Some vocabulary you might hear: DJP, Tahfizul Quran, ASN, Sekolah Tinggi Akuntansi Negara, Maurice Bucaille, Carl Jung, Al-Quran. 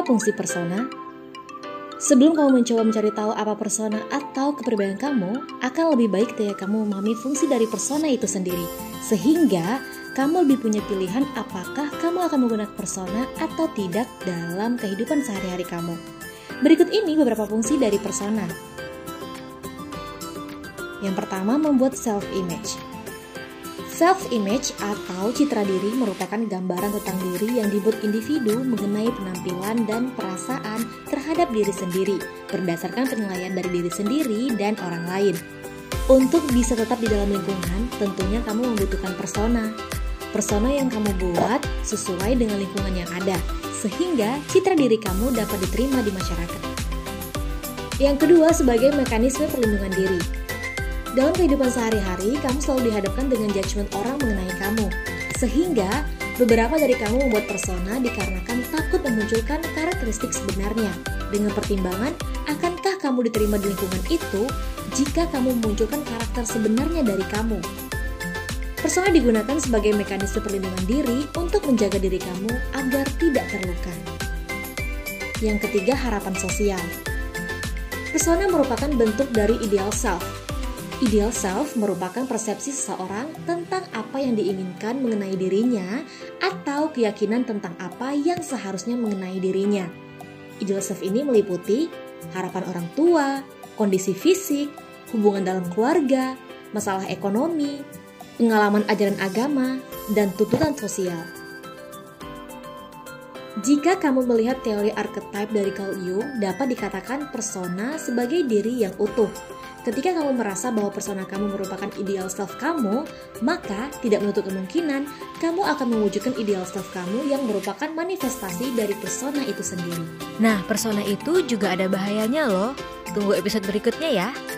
Apa fungsi persona? Sebelum kamu mencoba mencari tahu apa persona atau kepribadian kamu, akan lebih baik ketika kamu memahami fungsi dari persona itu sendiri, sehingga kamu lebih punya pilihan apakah kamu akan menggunakan persona atau tidak dalam kehidupan sehari-hari kamu. Berikut ini beberapa fungsi dari persona. Yang pertama, membuat self-image. Self-image atau citra diri merupakan gambaran tentang diri yang dibuat individu mengenai penampilan dan perasaan terhadap diri sendiri berdasarkan penilaian dari diri sendiri dan orang lain. Untuk bisa tetap di dalam lingkungan, tentunya kamu membutuhkan persona. Persona yang kamu buat sesuai dengan lingkungan yang ada, sehingga citra diri kamu dapat diterima di masyarakat. Yang kedua, sebagai mekanisme perlindungan diri. Dalam kehidupan sehari-hari, kamu selalu dihadapkan dengan judgement orang mengenai kamu. Sehingga, beberapa dari kamu membuat persona dikarenakan takut memunculkan karakteristik sebenarnya. Dengan pertimbangan, akankah kamu diterima di lingkungan itu jika kamu memunculkan karakter sebenarnya dari kamu? Persona digunakan sebagai mekanisme perlindungan diri untuk menjaga diri kamu agar tidak terluka. Yang ketiga, harapan sosial. Persona merupakan bentuk dari ideal self. Ideal self merupakan persepsi seseorang tentang apa yang diinginkan mengenai dirinya atau keyakinan tentang apa yang seharusnya mengenai dirinya. Ideal self ini meliputi harapan orang tua, kondisi fisik, hubungan dalam keluarga, masalah ekonomi, pengalaman ajaran agama, dan tuntutan sosial. Jika kamu melihat teori archetype dari Carl Jung, dapat dikatakan persona sebagai diri yang utuh. Ketika kamu merasa bahwa persona kamu merupakan ideal self kamu, maka tidak menutup kemungkinan kamu akan mewujudkan ideal self kamu yang merupakan manifestasi dari persona itu sendiri. Nah, persona itu juga ada bahayanya loh. Tunggu episode berikutnya ya.